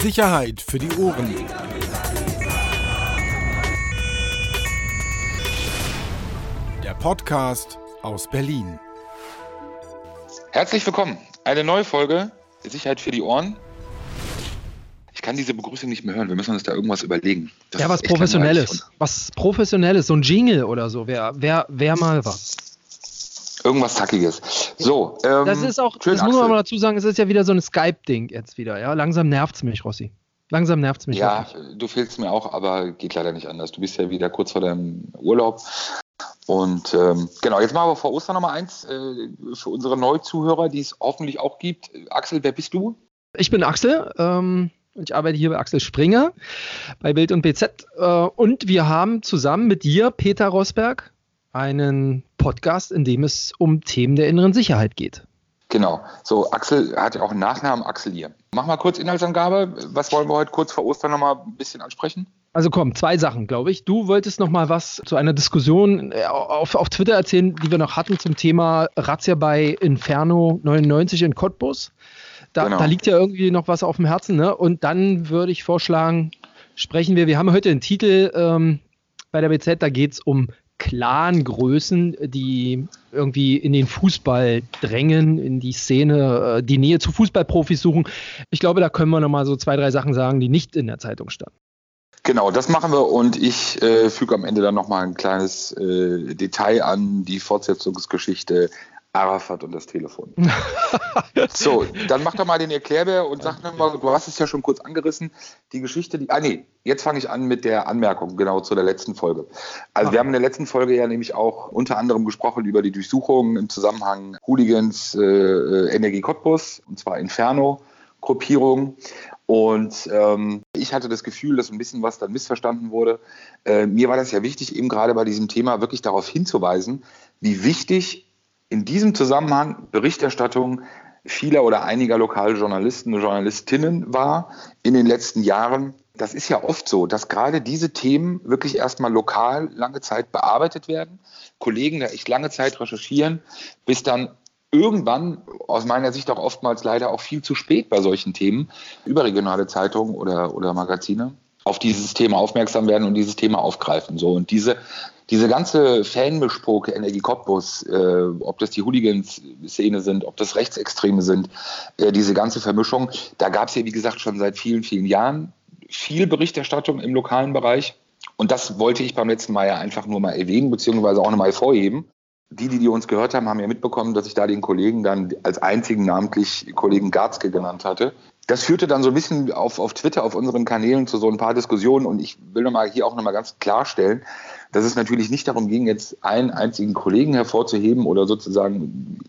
Sicherheit für die Ohren. Der Podcast aus Berlin. Herzlich willkommen. Eine neue Folge Sicherheit für die Ohren. Ich kann diese Begrüßung nicht mehr hören. Wir müssen uns da irgendwas überlegen. Das was Professionelles. Was Professionelles. So ein Jingle oder so. Wer mal was. Irgendwas Zackiges. So, das ist auch, das muss man mal dazu sagen, es ist ja wieder so ein Skype-Ding jetzt wieder. Ja? Langsam nervt's mich, Rossi. Langsam nervt's mich. Ja, du fehlst mir auch, aber geht leider nicht anders. Du bist ja wieder kurz vor deinem Urlaub. Und genau, jetzt machen wir vor Ostern nochmal eins für unsere Neuzuhörer, die es hoffentlich auch gibt. Axel, wer bist du? Ich bin Axel. Ich arbeite hier bei Axel Springer, bei Bild und BZ. Und wir haben zusammen mit dir, Peter Rosberg, einen Podcast, in dem es um Themen der inneren Sicherheit geht. Genau. So, Axel hat ja auch einen Nachnamen, Axel hier. Mach mal kurz Inhaltsangabe. Was wollen wir heute kurz vor Ostern nochmal ein bisschen ansprechen? Also komm, zwei Sachen, glaube ich. Du wolltest nochmal was zu einer Diskussion auf Twitter erzählen, die wir noch hatten zum Thema Razzia bei Inferno 99 in Cottbus. Genau. Da liegt ja irgendwie noch was auf dem Herzen, ne? Und dann würde ich vorschlagen, wir haben heute einen Titel bei der BZ, da geht es um Clan-Größen, die irgendwie in den Fußball drängen, in die Szene, die Nähe zu Fußballprofis suchen. Ich glaube, da können wir nochmal so zwei, drei Sachen sagen, die nicht in der Zeitung standen. Genau, das machen wir und ich füge am Ende dann nochmal ein kleines Detail an, die Fortsetzungsgeschichte Arafat und das Telefon. So, dann mach doch mal den Erklärbär und sag nochmal, du hast es ja schon kurz angerissen, die Geschichte, jetzt fange ich an mit der Anmerkung, genau, zu der letzten Folge. Also wir haben in der letzten Folge ja nämlich auch unter anderem gesprochen über die Durchsuchungen im Zusammenhang Hooligans, Energie Cottbus, und zwar Inferno-Gruppierung. Und ich hatte das Gefühl, dass ein bisschen was dann missverstanden wurde. Mir war das ja wichtig, eben gerade bei diesem Thema wirklich darauf hinzuweisen, wie wichtig in diesem Zusammenhang Berichterstattung vieler oder einiger Lokaljournalisten und Journalistinnen war in den letzten Jahren. Das ist ja oft so, dass gerade diese Themen wirklich erstmal lokal lange Zeit bearbeitet werden, Kollegen da echt lange Zeit recherchieren, bis dann irgendwann, aus meiner Sicht auch oftmals leider auch viel zu spät bei solchen Themen, überregionale Zeitungen oder Magazine auf dieses Thema aufmerksam werden und dieses Thema aufgreifen. So. Und diese ganze Fanmischpoke Energie Cottbus, ob das die Hooligans-Szene sind, ob das Rechtsextreme sind, diese ganze Vermischung, da gab es ja, wie gesagt, schon seit vielen, vielen Jahren viel Berichterstattung im lokalen Bereich. Und das wollte ich beim letzten Mal ja einfach nur mal erwähnen, beziehungsweise auch nochmal hervorheben. Die uns gehört haben, haben ja mitbekommen, dass ich da den Kollegen dann als einzigen namentlich Kollegen Garzke genannt hatte. Das führte dann so ein bisschen auf Twitter, auf unseren Kanälen zu so ein paar Diskussionen. Und ich will hier auch nochmal ganz klarstellen, dass es natürlich nicht darum ging, jetzt einen einzigen Kollegen hervorzuheben oder sozusagen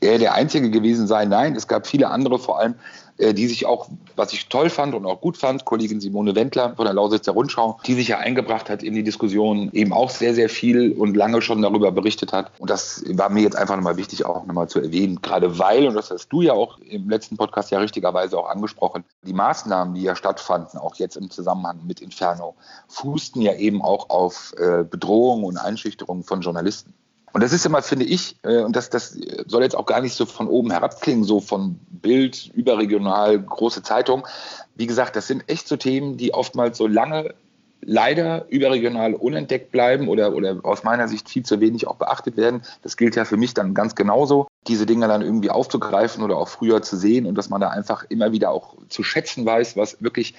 er der Einzige gewesen sein. Nein, es gab viele andere, vor allem, die sich auch, was ich toll fand und auch gut fand, Kollegin Simone Wendler von der Lausitzer Rundschau, die sich ja eingebracht hat in die Diskussion, eben auch sehr, sehr viel und lange schon darüber berichtet hat. Und das war mir jetzt einfach nochmal wichtig, auch nochmal zu erwähnen, gerade weil, und das hast du ja auch im letzten Podcast ja richtigerweise auch angesprochen, die Maßnahmen, die ja stattfanden, auch jetzt im Zusammenhang mit Inferno, fußten ja eben auch auf Bedrohungen und Einschüchterungen von Journalisten. Und das ist immer, finde ich, und das soll jetzt auch gar nicht so von oben herabklingen, so von Bild, überregional, große Zeitung. Wie gesagt, das sind echt so Themen, die oftmals so lange leider überregional unentdeckt bleiben oder aus meiner Sicht viel zu wenig auch beachtet werden. Das gilt ja für mich dann ganz genauso, diese Dinge dann irgendwie aufzugreifen oder auch früher zu sehen und dass man da einfach immer wieder auch zu schätzen weiß, was wirklich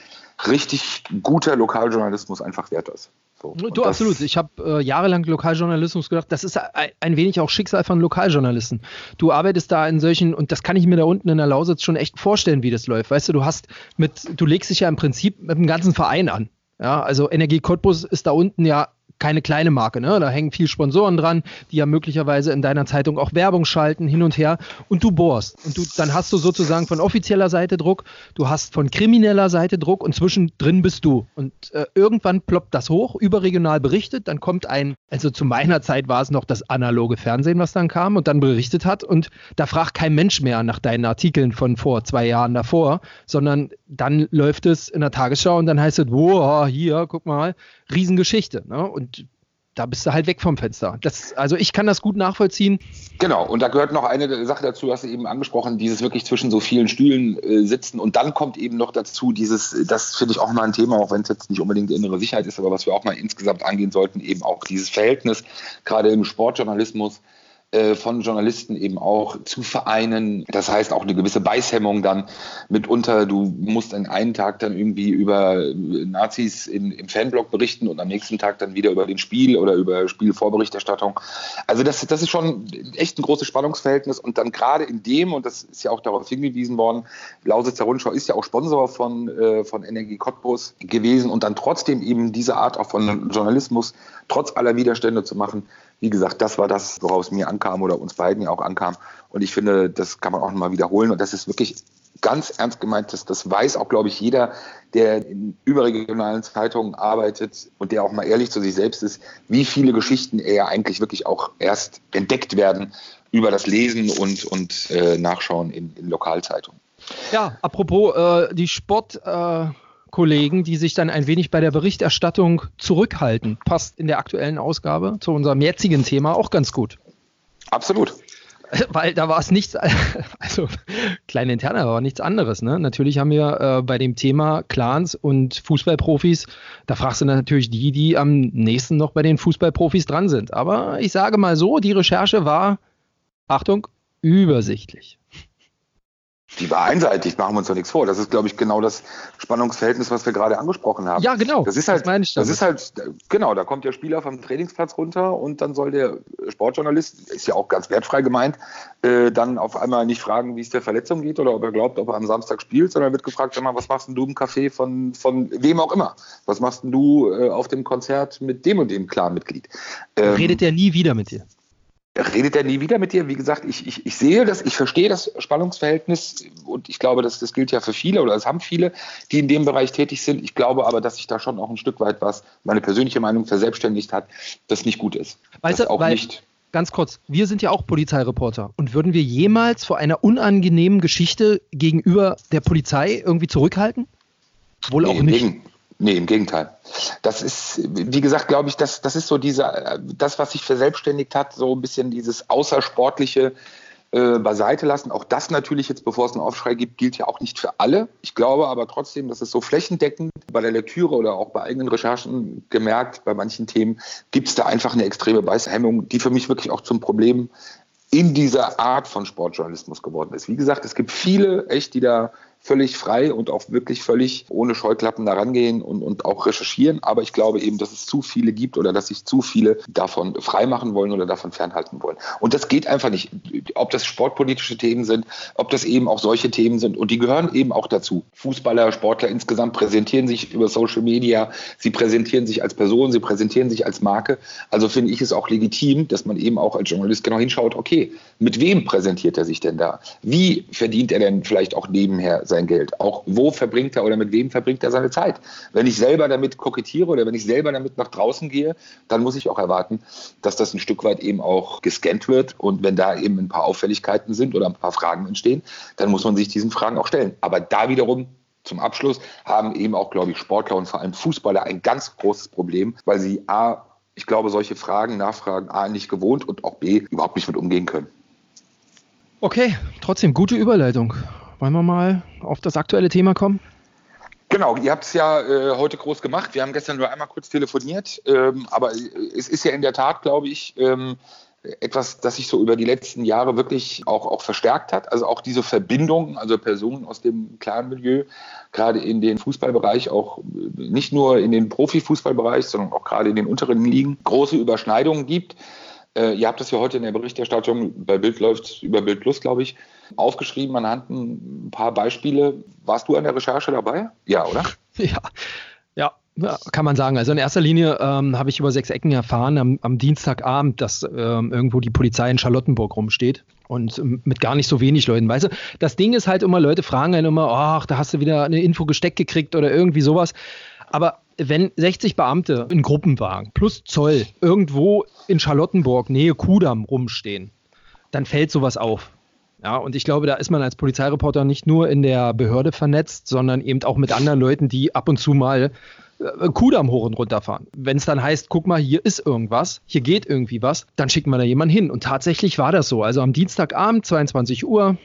richtig guter Lokaljournalismus einfach wert ist. So. Du, absolut. Ich habe jahrelang Lokaljournalismus gedacht. Das ist ein wenig auch Schicksal von Lokaljournalisten. Du arbeitest da in solchen, und das kann ich mir da unten in der Lausitz schon echt vorstellen, wie das läuft. Weißt du, du legst dich ja im Prinzip mit dem ganzen Verein an. Ja, also Energie Cottbus ist da unten ja keine kleine Marke, ne? Da hängen viele Sponsoren dran, die ja möglicherweise in deiner Zeitung auch Werbung schalten, hin und her. Und du bohrst. Und dann hast du sozusagen von offizieller Seite Druck, du hast von krimineller Seite Druck und zwischendrin bist du. Und irgendwann ploppt das hoch, überregional berichtet, dann kommt also zu meiner Zeit war es noch das analoge Fernsehen, was dann kam und dann berichtet hat. Und da fragt kein Mensch mehr nach deinen Artikeln von vor 2 Jahren davor, sondern dann läuft es in der Tagesschau und dann heißt es, boah, hier, guck mal, Riesengeschichte. Ne? Und da bist du halt weg vom Fenster. Das, also ich kann das gut nachvollziehen. Genau, und da gehört noch eine Sache dazu, hast du eben angesprochen, dieses wirklich zwischen so vielen Stühlen sitzen. Und dann kommt eben noch dazu dieses, das finde ich auch mal ein Thema, auch wenn es jetzt nicht unbedingt innere Sicherheit ist, aber was wir auch mal insgesamt angehen sollten, eben auch dieses Verhältnis, gerade im Sportjournalismus, von Journalisten eben auch zu vereinen. Das heißt auch eine gewisse Beißhemmung dann mitunter. Du musst an einem Tag dann irgendwie über Nazis im Fanblog berichten und am nächsten Tag dann wieder über den Spiel oder über Spielvorberichterstattung. Also das ist schon echt ein großes Spannungsverhältnis. Und dann gerade in dem, und das ist ja auch darauf hingewiesen worden, Lausitzer Rundschau ist ja auch Sponsor von Energie Cottbus gewesen und dann trotzdem eben diese Art auch von Journalismus trotz aller Widerstände zu machen. Wie gesagt, das war das, woraus mir ankam oder uns beiden ja auch ankam. Und ich finde, das kann man auch nochmal wiederholen. Und das ist wirklich ganz ernst gemeint. Das weiß auch, glaube ich, jeder, der in überregionalen Zeitungen arbeitet und der auch mal ehrlich zu sich selbst ist, wie viele Geschichten er eigentlich wirklich auch erst entdeckt werden über das Lesen und Nachschauen in Lokalzeitungen. Ja, apropos die Sport... Kollegen, die sich dann ein wenig bei der Berichterstattung zurückhalten. Passt in der aktuellen Ausgabe zu unserem jetzigen Thema auch ganz gut. Absolut. Weil da war es nichts, also kleine Interne, aber nichts anderes. Ne? Natürlich haben wir bei dem Thema Clans und Fußballprofis, da fragst du natürlich die am nächsten noch bei den Fußballprofis dran sind. Aber ich sage mal so, die Recherche war, Achtung, übersichtlich. Die war einseitig, machen wir uns doch nichts vor. Das ist, glaube ich, genau das Spannungsverhältnis, was wir gerade angesprochen haben. Ja, genau. Das ist halt, genau, da kommt der Spieler vom Trainingsplatz runter und dann soll der Sportjournalist, ist ja auch ganz wertfrei gemeint, dann auf einmal nicht fragen, wie es der Verletzung geht oder ob er glaubt, ob er am Samstag spielt, sondern wird gefragt, sag mal, was machst denn du im Café von wem auch immer? Was machst denn du auf dem Konzert mit dem und dem Clanmitglied? Redet der nie wieder mit dir? Redet er nie wieder mit dir? Wie gesagt, ich sehe das, ich verstehe das Spannungsverhältnis und ich glaube, das gilt ja für viele oder es haben viele, die in dem Bereich tätig sind. Ich glaube aber, dass sich da schon auch ein Stück weit was, meine persönliche Meinung, verselbstständigt hat, das nicht gut ist. Weißt du, auch nicht. Ganz kurz, wir sind ja auch Polizeireporter und würden wir jemals vor einer unangenehmen Geschichte gegenüber der Polizei irgendwie zurückhalten? Wohl auch nicht. Nee, im Gegenteil. Das ist, wie gesagt, glaube ich, das ist so das, was sich verselbstständigt hat, so ein bisschen dieses Außersportliche beiseite lassen. Auch das natürlich jetzt, bevor es einen Aufschrei gibt, gilt ja auch nicht für alle. Ich glaube aber trotzdem, dass es so flächendeckend bei der Lektüre oder auch bei eigenen Recherchen gemerkt, bei manchen Themen gibt es da einfach eine extreme Beißhemmung, die für mich wirklich auch zum Problem in dieser Art von Sportjournalismus geworden ist. Wie gesagt, es gibt viele echt, die da völlig frei und auch wirklich völlig ohne Scheuklappen da rangehen und auch recherchieren. Aber ich glaube eben, dass es zu viele gibt oder dass sich zu viele davon freimachen wollen oder davon fernhalten wollen. Und das geht einfach nicht. Ob das sportpolitische Themen sind, ob das eben auch solche Themen sind. Und die gehören eben auch dazu. Fußballer, Sportler insgesamt präsentieren sich über Social Media. Sie präsentieren sich als Person, sie präsentieren sich als Marke. Also finde ich es auch legitim, dass man eben auch als Journalist genau hinschaut, okay, mit wem präsentiert er sich denn da? Wie verdient er denn vielleicht auch nebenher sein Geld? Auch wo verbringt er oder mit wem verbringt er seine Zeit? Wenn ich selber damit kokettiere oder wenn ich selber damit nach draußen gehe, dann muss ich auch erwarten, dass das ein Stück weit eben auch gescannt wird. Und wenn da eben ein paar Auffälligkeiten sind oder ein paar Fragen entstehen, dann muss man sich diesen Fragen auch stellen. Aber da wiederum zum Abschluss haben eben auch, glaube ich, Sportler und vor allem Fußballer ein ganz großes Problem, weil sie A, ich glaube, solche Fragen, Nachfragen A, nicht gewohnt und auch B, überhaupt nicht mit umgehen können. Okay, trotzdem gute Überleitung. Wollen wir mal auf das aktuelle Thema kommen? Genau, ihr habt es ja heute groß gemacht. Wir haben gestern nur einmal kurz telefoniert. Aber es ist ja in der Tat, glaube ich, etwas, das sich so über die letzten Jahre wirklich auch verstärkt hat. Also auch diese Verbindung, also Personen aus dem Clan-Milieu, gerade in den Fußballbereich, auch nicht nur in den Profifußballbereich, sondern auch gerade in den unteren Ligen, große Überschneidungen gibt. Ihr habt das ja heute in der Berichterstattung, bei Bild läuft über Bild Plus, glaube ich, aufgeschrieben anhand ein paar Beispiele. Warst du an der Recherche dabei? Ja, oder? Ja, kann man sagen. Also in erster Linie habe ich über 6 Ecken erfahren am Dienstagabend, dass irgendwo die Polizei in Charlottenburg rumsteht und mit gar nicht so wenig Leuten. Weißt du, das Ding ist halt immer, Leute fragen einen immer, ach, da hast du wieder eine Info gesteckt gekriegt oder irgendwie sowas. Aber wenn 60 Beamte in Gruppenwagen plus Zoll irgendwo in Charlottenburg, Nähe Kudamm rumstehen, dann fällt sowas auf. Ja, und ich glaube, da ist man als Polizeireporter nicht nur in der Behörde vernetzt, sondern eben auch mit anderen Leuten, die ab und zu mal Kudamm hoch und runter fahren. Wenn es dann heißt, guck mal, hier ist irgendwas, hier geht irgendwie was, dann schickt man da jemanden hin. Und tatsächlich war das so. Also am Dienstagabend, 22 Uhr,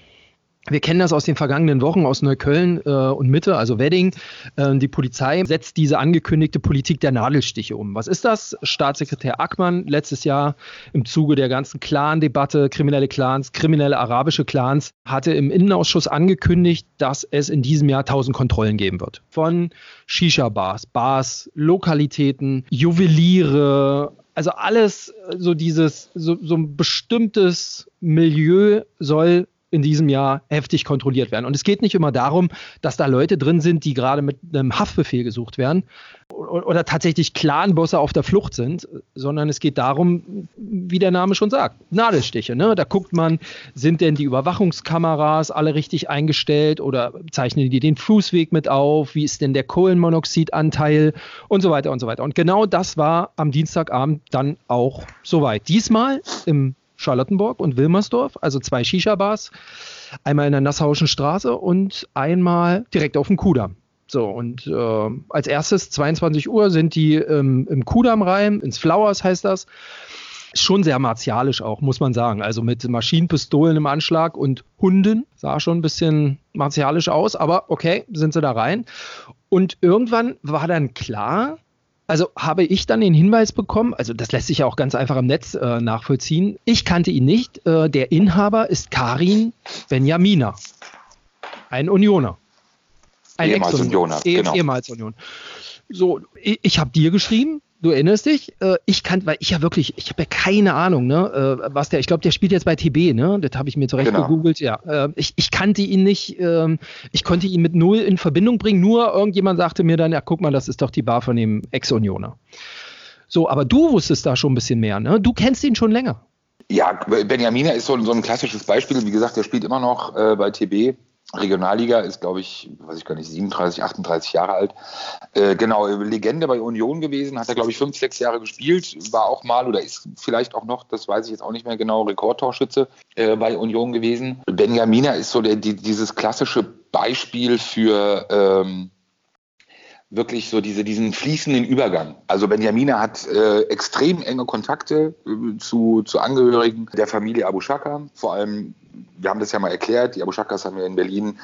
wir kennen das aus den vergangenen Wochen aus Neukölln und Mitte, also Wedding. Die Polizei setzt diese angekündigte Politik der Nadelstiche um. Was ist das? Staatssekretär Ackmann letztes Jahr im Zuge der ganzen Clan-Debatte, kriminelle Clans, kriminelle arabische Clans, hatte im Innenausschuss angekündigt, dass es in diesem Jahr 1000 Kontrollen geben wird. Von Shisha-Bars, Bars, Lokalitäten, Juweliere, also alles so dieses, so ein bestimmtes Milieu soll in diesem Jahr heftig kontrolliert werden. Und es geht nicht immer darum, dass da Leute drin sind, die gerade mit einem Haftbefehl gesucht werden oder tatsächlich Clanbosse auf der Flucht sind, sondern es geht darum, wie der Name schon sagt, Nadelstiche. Ne? Da guckt man, sind denn die Überwachungskameras alle richtig eingestellt oder zeichnen die den Fußweg mit auf? Wie ist denn der Kohlenmonoxidanteil? Und so weiter und so weiter. Und genau das war am Dienstagabend dann auch soweit. Diesmal im Charlottenburg und Wilmersdorf, also 2 Shisha-Bars, einmal in der Nassauischen Straße und einmal direkt auf dem Kudamm. So, und als erstes, 22 Uhr, sind die im Kudamm rein, ins Flowers heißt das. Schon sehr martialisch auch, muss man sagen. Also mit Maschinenpistolen im Anschlag und Hunden. Sah schon ein bisschen martialisch aus, aber okay, sind sie da rein. Und irgendwann war dann klar, also habe ich dann den Hinweis bekommen, also das lässt sich ja auch ganz einfach im Netz nachvollziehen. Ich kannte ihn nicht. Der Inhaber ist Karim Benyamina, ein Unioner. Ehemals Unioner, genau. Ehemals Union. So, ich habe dir geschrieben, du erinnerst dich. Ich habe ja keine Ahnung, ne, ich glaube, der spielt jetzt bei TB, ne? Das habe ich mir zurecht gegoogelt, ja. Ich kannte ihn nicht, ich konnte ihn mit null in Verbindung bringen, nur irgendjemand sagte mir dann, ja, guck mal, das ist doch die Bar von dem Ex-Unioner. So, aber du wusstest da schon ein bisschen mehr, ne? Du kennst ihn schon länger. Ja, Benyamina ist so ein klassisches Beispiel, wie gesagt, der spielt immer noch bei TB. Regionalliga, ist, glaube ich, weiß ich gar nicht, 37, 38 Jahre alt. Genau, Legende bei Union gewesen, hat er, glaube ich, 5, 6 Jahre gespielt, war auch mal oder ist vielleicht auch noch, das weiß ich jetzt auch nicht mehr genau, Rekordtorschütze bei Union gewesen. Benyamina ist so dieses klassische Beispiel für wirklich so diesen fließenden Übergang. Also Benyamina hat extrem enge Kontakte zu Angehörigen der Familie Abou-Chaker, vor allem. Wir haben das ja mal erklärt, die Abou-Chakers haben ja in Berlin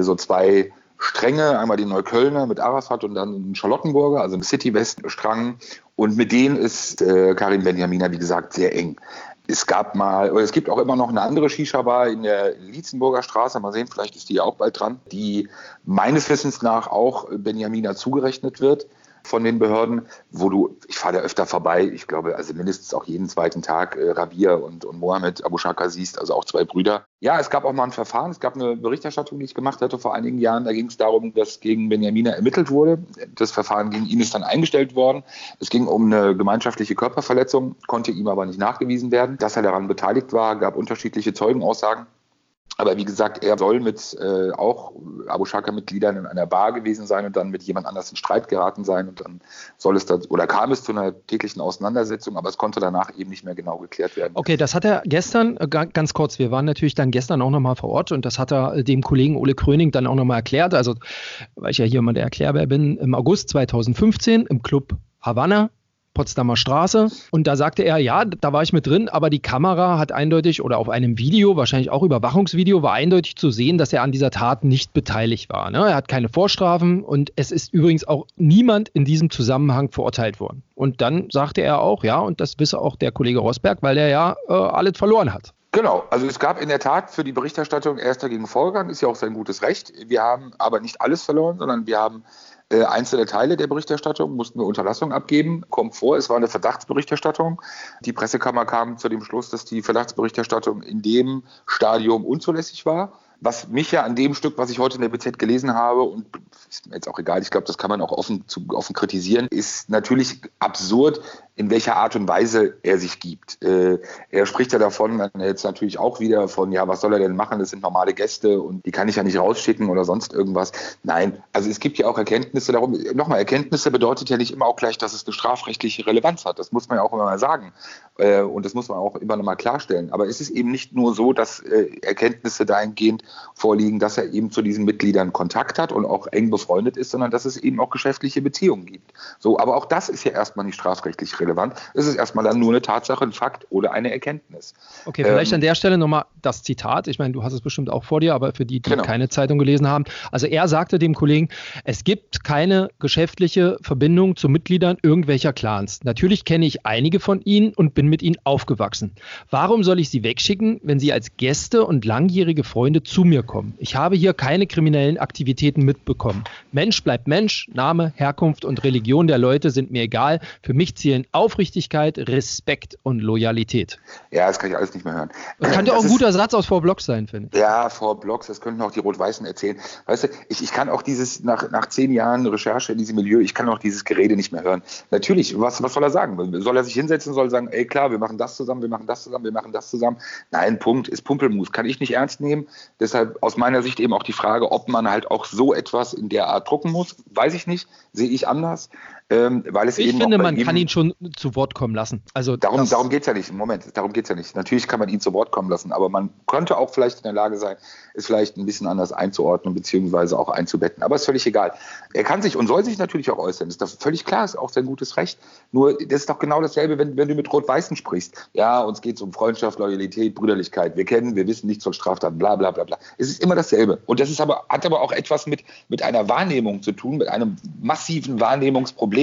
so 2 Stränge, einmal den Neuköllner mit Arafat und dann den Charlottenburger, also im City-West-Strang. Und mit denen ist Karim Benyamina, wie gesagt, sehr eng. Es gibt auch immer noch eine andere Shisha-Bar in der Lietzenburger Straße, mal sehen, vielleicht ist die ja auch bald dran, die meines Wissens nach auch Benyamina zugerechnet wird von den Behörden, ich fahre da öfter vorbei, ich glaube, also mindestens auch jeden zweiten Tag Rabir und Mohammed Abou-Chaker siehst, also auch 2 Brüder. Ja, es gab auch mal ein Verfahren, es gab eine Berichterstattung, die ich gemacht hatte vor einigen Jahren, da ging es darum, dass gegen Benyamina ermittelt wurde. Das Verfahren gegen ihn ist dann eingestellt worden. Es ging um eine gemeinschaftliche Körperverletzung, konnte ihm aber nicht nachgewiesen werden. Dass er daran beteiligt war, gab unterschiedliche Zeugenaussagen. Aber wie gesagt, er soll mit auch Abou-Chaker-Mitgliedern in einer Bar gewesen sein und dann mit jemand anders in Streit geraten sein. Und dann kam es zu einer täglichen Auseinandersetzung, aber es konnte danach eben nicht mehr genau geklärt werden. Okay, das hat er gestern, ganz kurz, wir waren natürlich dann gestern auch nochmal vor Ort und das hat er dem Kollegen Ole Kröning dann auch nochmal erklärt. Also, weil ich ja hier mal der Erklärer bin, im August 2015 im Club Havanna, Potsdamer Straße, und da sagte er, ja, da war ich mit drin, aber die Kamera hat eindeutig oder auf einem Video, wahrscheinlich auch Überwachungsvideo, war eindeutig zu sehen, dass er an dieser Tat nicht beteiligt war. Ne? Er hat keine Vorstrafen und es ist übrigens auch niemand in diesem Zusammenhang verurteilt worden. Und dann sagte er auch, ja, und das wisse auch der Kollege Rosberg, weil er ja alles verloren hat. Genau, also es gab in der Tat für die Berichterstattung erst dagegen vorgegangen, ist ja auch sein gutes Recht. Wir haben aber nicht alles verloren, sondern wir haben einzelne Teile der Berichterstattung, mussten wir Unterlassung abgeben, kommt vor, es war eine Verdachtsberichterstattung. Die Pressekammer kam zu dem Schluss, dass die Verdachtsberichterstattung in dem Stadium unzulässig war. Was mich ja an dem Stück, was ich heute in der BZ gelesen habe, und ist mir jetzt auch egal, ich glaube, das kann man auch offen kritisieren, ist natürlich absurd, in welcher Art und Weise er sich gibt. Er spricht ja davon, jetzt natürlich auch wieder von, ja, was soll er denn machen? Das sind normale Gäste und die kann ich ja nicht rausschicken oder sonst irgendwas. Nein, also es gibt ja auch Erkenntnisse darum. Nochmal, Erkenntnisse bedeutet ja nicht immer auch gleich, dass es eine strafrechtliche Relevanz hat. Das muss man ja auch immer mal sagen. Und das muss man auch immer noch mal klarstellen. Aber es ist eben nicht nur so, dass Erkenntnisse dahingehend vorliegen, dass er eben zu diesen Mitgliedern Kontakt hat und auch eng befreundet ist, sondern dass es eben auch geschäftliche Beziehungen gibt. So, aber auch das ist ja erstmal nicht strafrechtlich relevant. Es ist erstmal dann nur eine Tatsache, ein Fakt oder eine Erkenntnis. Okay, vielleicht an der Stelle nochmal das Zitat. Ich meine, du hast es bestimmt auch vor dir, aber für die, die genau keine Zeitung gelesen haben. Also er sagte dem Kollegen, es gibt keine geschäftliche Verbindung zu Mitgliedern irgendwelcher Clans. Natürlich kenne ich einige von ihnen und bin mit ihnen aufgewachsen. Warum soll ich sie wegschicken, wenn sie als Gäste und langjährige Freunde zu mir kommen? Ich habe hier keine kriminellen Aktivitäten mitbekommen. Mensch bleibt Mensch, Name, Herkunft und Religion der Leute sind mir egal. Für mich zählen Aufrichtigkeit, Respekt und Loyalität. Ja, das kann ich alles nicht mehr hören. Das könnte auch ein guter Satz aus Four Blocks sein, finde ich. Ja, Four Blocks, das könnten auch die Rot-Weißen erzählen. Weißt du, ich kann auch dieses, nach 10 Jahren Recherche in diesem Milieu, ich kann auch dieses Gerede nicht mehr hören. Natürlich, was soll er sagen? Soll er sich hinsetzen, soll er sagen, ey klar, wir machen das zusammen, wir machen das zusammen, wir machen das zusammen. Nein, Punkt, ist Pumpelmus. Kann ich nicht ernst nehmen. Deshalb aus meiner Sicht eben auch die Frage, ob man halt auch so etwas in der Art drucken muss. Weiß ich nicht, sehe ich anders. Weil es ich finde, man kann ihn schon zu Wort kommen lassen. Also darum geht es ja nicht. Moment, darum geht es ja nicht. Natürlich kann man ihn zu Wort kommen lassen, aber man könnte auch vielleicht in der Lage sein, es vielleicht ein bisschen anders einzuordnen bzw. auch einzubetten. Aber ist völlig egal. Er kann sich und soll sich natürlich auch äußern. Ist das völlig klar, ist auch sein gutes Recht. Nur das ist doch genau dasselbe, wenn du mit Rot-Weißen sprichst. Ja, uns geht es um Freundschaft, Loyalität, Brüderlichkeit. Wir wissen nichts von Straftaten, bla bla bla bla. Es ist immer dasselbe. Und das ist hat aber auch etwas mit einer Wahrnehmung zu tun, mit einem massiven Wahrnehmungsproblem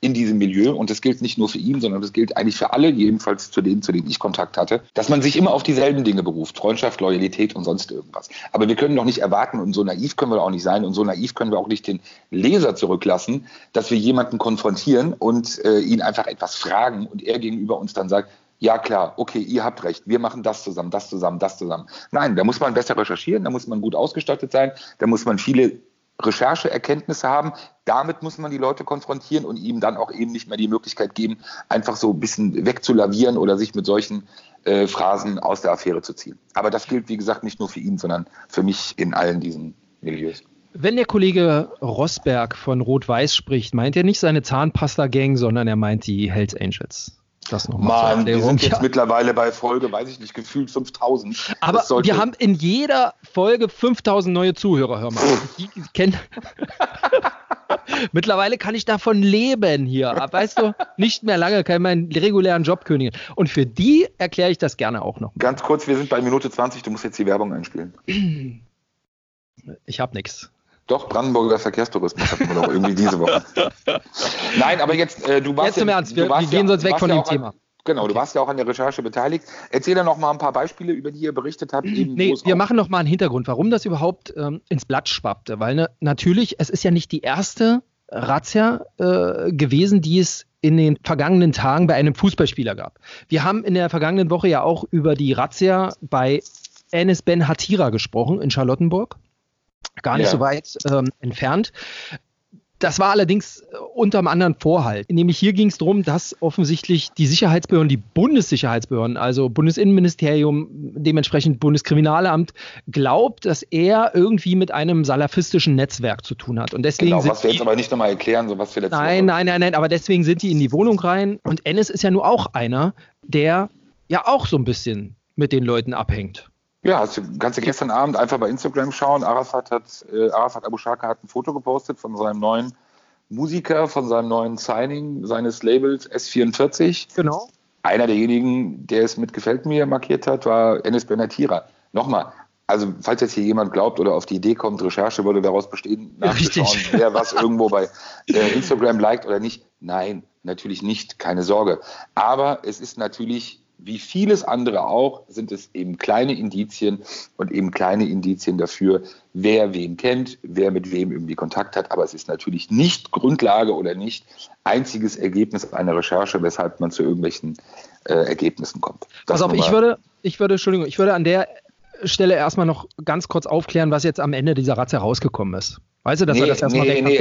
in diesem Milieu, und das gilt nicht nur für ihn, sondern das gilt eigentlich für alle, jedenfalls zu denen ich Kontakt hatte, dass man sich immer auf dieselben Dinge beruft, Freundschaft, Loyalität und sonst irgendwas. Aber wir können doch nicht erwarten, und so naiv können wir auch nicht sein, und so naiv können wir auch nicht den Leser zurücklassen, dass wir jemanden konfrontieren und ihn einfach etwas fragen und er gegenüber uns dann sagt, ja klar, okay, ihr habt recht, wir machen das zusammen, das zusammen, das zusammen. Nein, da muss man besser recherchieren, da muss man gut ausgestattet sein, da muss man viele Rechercheerkenntnisse haben, damit muss man die Leute konfrontieren und ihm dann auch eben nicht mehr die Möglichkeit geben, einfach so ein bisschen wegzulavieren oder sich mit solchen Phrasen aus der Affäre zu ziehen. Aber das gilt, wie gesagt, nicht nur für ihn, sondern für mich in allen diesen Milieus. Wenn der Kollege Rosberg von Rot-Weiß spricht, meint er nicht seine Zahnpasta-Gang, sondern er meint die Hells Angels. Das nochmal. Mann, wir sind jetzt mittlerweile bei Folge, weiß ich nicht, gefühlt 5000. Aber wir haben in jeder Folge 5000 neue Zuhörer, hör mal. Die kennen. Mittlerweile kann ich davon leben hier. Weißt du, nicht mehr lange, kann ich meinen regulären Job kündigen. Und für die erkläre ich das gerne auch noch. Ganz kurz, wir sind bei Minute 20, du musst jetzt die Werbung einspielen. Ich habe nichts. Doch, Brandenburger Verkehrstourismus hatten wir doch irgendwie diese Woche. Nein, aber jetzt, du warst jetzt im Ernst, wir gehen sonst weg von dem Thema. Genau, okay. Du warst ja auch an der Recherche beteiligt. Erzähl doch noch mal ein paar Beispiele, über die ihr berichtet habt. Wir machen noch mal einen Hintergrund, warum das überhaupt ins Blatt schwappte. Weil natürlich, es ist ja nicht die erste Razzia gewesen, die es in den vergangenen Tagen bei einem Fußballspieler gab. Wir haben in der vergangenen Woche ja auch über die Razzia bei Enes Ben Hatira gesprochen in Charlottenburg. Gar nicht so weit entfernt. Das war allerdings unter einem anderen Vorhalt. Nämlich hier ging es darum, dass offensichtlich die Sicherheitsbehörden, die Bundessicherheitsbehörden, also Bundesinnenministerium, dementsprechend Bundeskriminalamt, glaubt, dass er irgendwie mit einem salafistischen Netzwerk zu tun hat. Und deswegen genau, was wir jetzt aber nicht nochmal erklären, so was wir letztes Mal. Nein, aber deswegen sind die in die Wohnung rein. Und Enes ist ja nur auch einer, der ja auch so ein bisschen mit den Leuten abhängt. Ja, kannst du gestern Abend einfach bei Instagram schauen. Arafat Abou-Chaker hat ein Foto gepostet von seinem neuen Musiker, von seinem neuen Signing, seines Labels S44. Genau. Einer derjenigen, der es mit Gefällt mir markiert hat, war Enes Ben Hatira. Nochmal, also falls jetzt hier jemand glaubt oder auf die Idee kommt, Recherche würde daraus bestehen, nachzuschauen, wer was irgendwo bei Instagram liked oder nicht. Nein, natürlich nicht, keine Sorge. Aber es ist natürlich... Wie vieles andere auch, sind es eben kleine Indizien dafür, wer wen kennt, wer mit wem irgendwie Kontakt hat. Aber es ist natürlich nicht Grundlage oder nicht einziges Ergebnis einer Recherche, weshalb man zu irgendwelchen Ergebnissen kommt. Pass auf, ich würde an der Stelle erstmal noch ganz kurz aufklären, was jetzt am Ende dieser Razzia rausgekommen ist. Weißt du, dass er das erstmal denkt.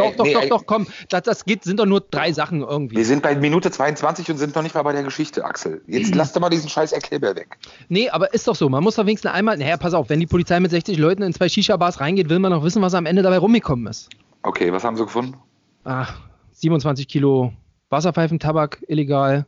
Doch, komm. Das sind doch nur drei Sachen irgendwie. Wir sind bei Minute 22 und sind noch nicht mal bei der Geschichte, Axel. Jetzt lass doch mal diesen scheiß Erklärbär weg. Nee, aber ist doch so. Man muss doch wenigstens einmal, pass auf, wenn die Polizei mit 60 Leuten in 2 Shisha-Bars reingeht, will man noch wissen, was am Ende dabei rumgekommen ist. Okay, was haben sie gefunden? 27 Kilo Wasserpfeifen, Tabak, illegal,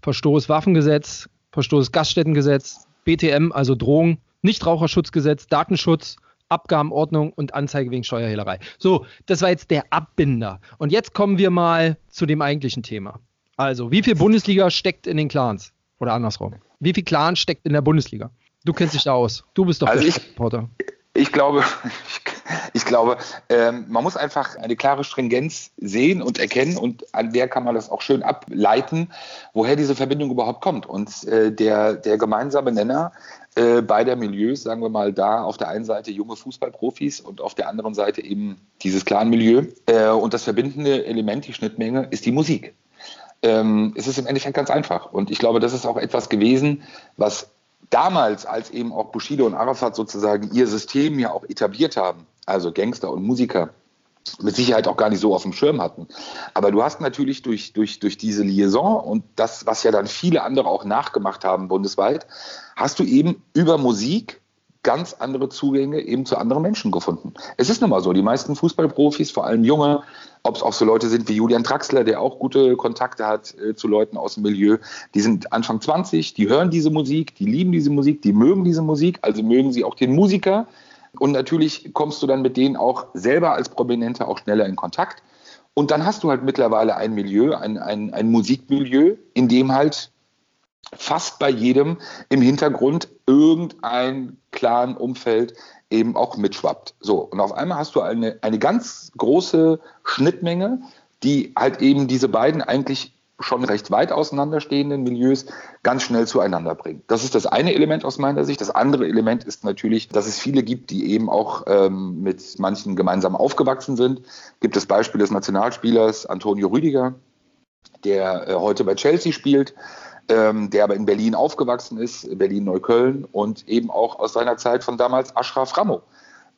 Verstoß Waffengesetz, Verstoß Gaststättengesetz, BTM, also Drogen, Nichtraucherschutzgesetz, Datenschutz, Abgabenordnung und Anzeige wegen Steuerhehlerei. So, das war jetzt der Abbinder. Und jetzt kommen wir mal zu dem eigentlichen Thema. Also, wie viel Bundesliga steckt in den Clans? Oder andersrum. Wie viel Clan steckt in der Bundesliga? Du kennst dich da aus. Du bist doch also der Reporter. Ich glaube, man muss einfach eine klare Stringenz sehen und erkennen, und an der kann man das auch schön ableiten, woher diese Verbindung überhaupt kommt. Und der gemeinsame Nenner beider Milieus, sagen wir mal, da auf der einen Seite junge Fußballprofis und auf der anderen Seite eben dieses Clan-Milieu. Und das verbindende Element, die Schnittmenge, ist die Musik. Es ist im Endeffekt ganz einfach. Und ich glaube, das ist auch etwas gewesen, was damals, als eben auch Bushido und Arafat sozusagen ihr System ja auch etabliert haben, also Gangster und Musiker, mit Sicherheit auch gar nicht so auf dem Schirm hatten. Aber du hast natürlich durch diese Liaison und das, was ja dann viele andere auch nachgemacht haben bundesweit, hast du eben über Musik ganz andere Zugänge eben zu anderen Menschen gefunden. Es ist nun mal so, die meisten Fußballprofis, vor allem junge, ob es auch so Leute sind wie Julian Draxler, der auch gute Kontakte hat zu Leuten aus dem Milieu, die sind Anfang 20, die hören diese Musik, die lieben diese Musik, die mögen diese Musik, also mögen sie auch den Musiker. Und natürlich kommst du dann mit denen auch selber als Prominenter auch schneller in Kontakt. Und dann hast du halt mittlerweile ein Milieu, ein Musikmilieu, in dem halt fast bei jedem im Hintergrund irgendein Clan-Umfeld eben auch mitschwappt. So, und auf einmal hast du eine ganz große Schnittmenge, die halt eben diese beiden eigentlich schon recht weit auseinanderstehenden Milieus ganz schnell zueinander bringen. Das ist das eine Element aus meiner Sicht. Das andere Element ist natürlich, dass es viele gibt, die eben auch mit manchen gemeinsam aufgewachsen sind. Gibt das Beispiel des Nationalspielers Antonio Rüdiger, der heute bei Chelsea spielt, der aber in Berlin aufgewachsen ist, Berlin-Neukölln, und eben auch aus seiner Zeit von damals Ashraf Remmo,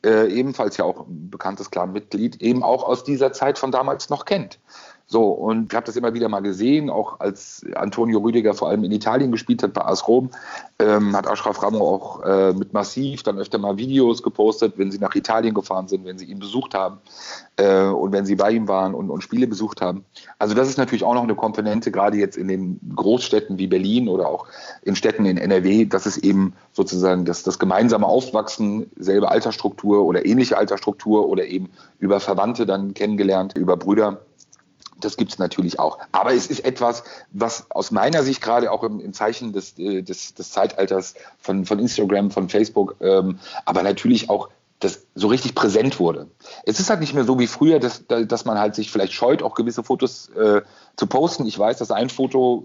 ebenfalls ja auch ein bekanntes Clan-Mitglied, eben auch aus dieser Zeit von damals noch kennt. So, und ich habe das immer wieder mal gesehen, auch als Antonio Rüdiger vor allem in Italien gespielt hat, bei AS Rom, hat Ashraf Remmo auch mit Massiv dann öfter mal Videos gepostet, wenn sie nach Italien gefahren sind, wenn sie ihn besucht haben und wenn sie bei ihm waren und Spiele besucht haben. Also das ist natürlich auch noch eine Komponente, gerade jetzt in den Großstädten wie Berlin oder auch in Städten in NRW, dass es eben sozusagen das gemeinsame Aufwachsen, selbe Altersstruktur oder ähnliche Altersstruktur oder eben über Verwandte dann kennengelernt, über Brüder. Das gibt es natürlich auch. Aber es ist etwas, was aus meiner Sicht gerade auch im Zeichen des Zeitalters von Instagram, von Facebook, aber natürlich auch das so richtig präsent wurde. Es ist halt nicht mehr so wie früher, dass man halt sich vielleicht scheut, auch gewisse Fotos zu posten. Ich weiß, dass ein Foto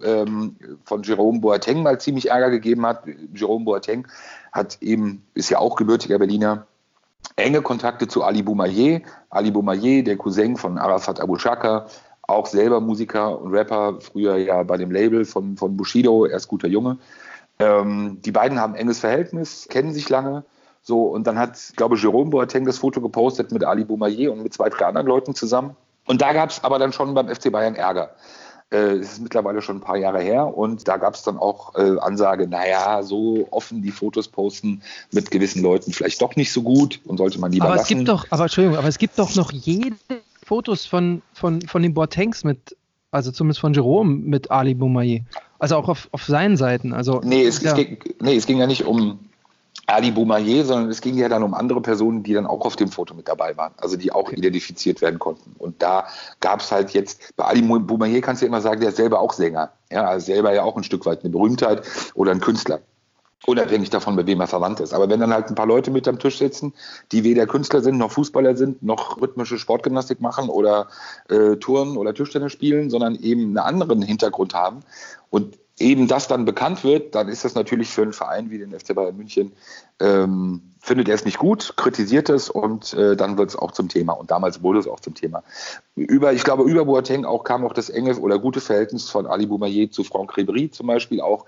von Jérôme Boateng mal ziemlich Ärger gegeben hat. Jérôme Boateng ist ja auch gebürtiger Berliner, enge Kontakte zu Ali Boumayé. Ali Boumayé, der Cousin von Arafat Abou-Chaker, auch selber Musiker und Rapper, früher ja bei dem Label von Bushido, er ist guter Junge. Die beiden haben ein enges Verhältnis, kennen sich lange. So, und dann hat, ich glaube, Jérôme Boateng das Foto gepostet mit Ali Boumayé und mit 2, 3 anderen Leuten zusammen. Und da gab es aber dann schon beim FC Bayern Ärger. Es ist mittlerweile schon ein paar Jahre her, und da gab es dann auch Ansage, so offen die Fotos posten mit gewissen Leuten vielleicht doch nicht so gut und sollte man lieber lassen. Aber es gibt doch noch jede Fotos von den Boatengs mit, also zumindest von Jérôme mit Ali Boumayé. Also auch auf seinen Seiten. Also, es ging ja nicht um Ali Boumayé, sondern es ging ja dann um andere Personen, die dann auch auf dem Foto mit dabei waren, also die auch identifiziert werden konnten. Und da gab es halt jetzt, bei Ali Boumayé kannst du ja immer sagen, der ist selber auch Sänger. Ja, also selber ja auch ein Stück weit eine Berühmtheit oder ein Künstler. Unabhängig davon, bei wem er verwandt ist. Aber wenn dann halt ein paar Leute mit am Tisch sitzen, die weder Künstler sind, noch Fußballer sind, noch rhythmische Sportgymnastik machen oder Turnen oder Tischtennis spielen, sondern eben einen anderen Hintergrund haben und eben das dann bekannt wird, dann ist das natürlich für einen Verein wie den FC Bayern München, findet er es nicht gut, kritisiert es, und dann wird es auch zum Thema. Und damals wurde es auch zum Thema. Ich glaube, über Boateng kam auch das enge oder gute Verhältnis von Ali Boumayé zu Franck Ribéry zum Beispiel auch.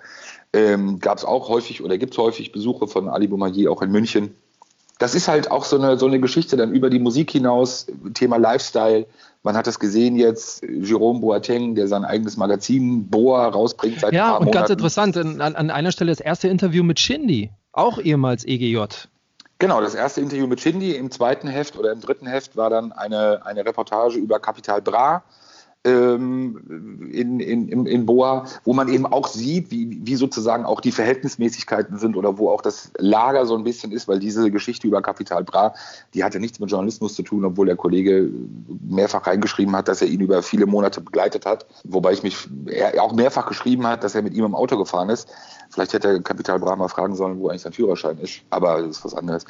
Gab es auch häufig oder gibt es häufig Besuche von Ali Boumayé auch in München. das ist halt auch so eine Geschichte dann über die Musik hinaus, Thema Lifestyle. Man hat das gesehen jetzt, Jérôme Boateng, der sein eigenes Magazin Boa rausbringt seit ein paar Monaten. Ja, und ganz interessant, an einer Stelle das erste Interview mit Shindy, auch ehemals EGJ. Genau, das erste Interview mit Shindy, im zweiten Heft oder im dritten Heft war dann eine Reportage über Capital Bra in Boa, wo man eben auch sieht, wie sozusagen auch die Verhältnismäßigkeiten sind oder wo auch das Lager so ein bisschen ist, weil diese Geschichte über Capital Bra, die hatte nichts mit Journalismus zu tun, obwohl der Kollege mehrfach reingeschrieben hat, dass er ihn über viele Monate begleitet hat, wobei er auch mehrfach geschrieben hat, dass er mit ihm im Auto gefahren ist. Vielleicht hätte er Capital Bra mal fragen sollen, wo eigentlich sein Führerschein ist, aber das ist was anderes.